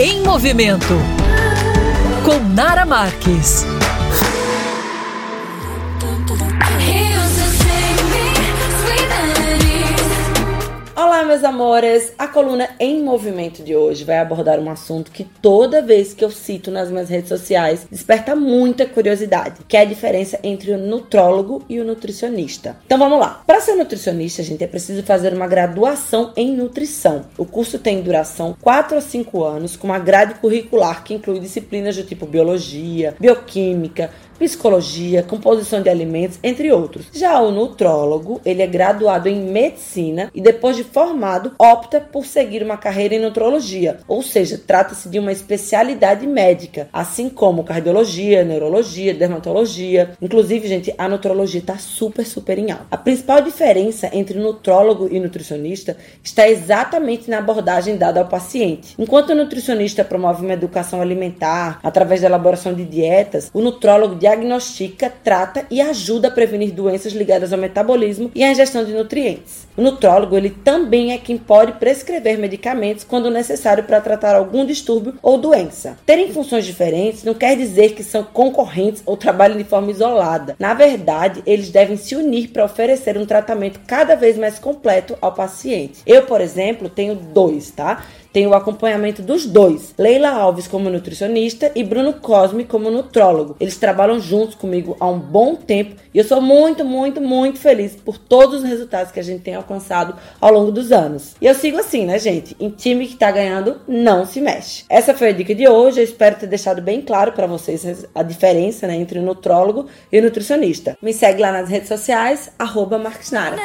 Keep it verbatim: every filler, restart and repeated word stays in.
Em Movimento, com Nara Marques. Olá, meus amores! A coluna Em Movimento de hoje vai abordar um assunto que toda vez que eu cito nas minhas redes sociais desperta muita curiosidade, que é a diferença entre o nutrólogo e o nutricionista. Então vamos lá! Para ser nutricionista, a gente é preciso fazer uma graduação em nutrição. O curso tem duração quatro a cinco anos, com uma grade curricular que inclui disciplinas do tipo biologia, bioquímica, psicologia, composição de alimentos, entre outros. Já o nutrólogo, ele é graduado em medicina e depois de formado, opta por seguir uma carreira em nutrologia, ou seja, trata-se de uma especialidade médica, assim como cardiologia, neurologia, dermatologia. Inclusive, gente, a nutrologia está super, super em alta. A principal diferença entre nutrólogo e nutricionista está exatamente na abordagem dada ao paciente. Enquanto o nutricionista promove uma educação alimentar através da elaboração de dietas, o nutrólogo de diagnostica, trata e ajuda a prevenir doenças ligadas ao metabolismo e à ingestão de nutrientes. O nutrólogo, ele também é quem pode prescrever medicamentos quando necessário para tratar algum distúrbio ou doença. Terem funções diferentes não quer dizer que são concorrentes ou trabalham de forma isolada. Na verdade, eles devem se unir para oferecer um tratamento cada vez mais completo ao paciente. Eu, por exemplo, tenho dois, tá? Tenho o acompanhamento dos dois, Leila Alves como nutricionista e Bruno Cosme como nutrólogo. Eles trabalham juntos comigo há um bom tempo e eu sou muito, muito, muito feliz por todos os resultados que a gente tem alcançado ao longo dos anos. E eu sigo assim, né, gente? Em time que tá ganhando, não se mexe. Essa foi a dica de hoje. Eu espero ter deixado bem claro para vocês a diferença, né, entre o nutrólogo e o nutricionista. Me segue lá nas redes sociais, arroba marques nara.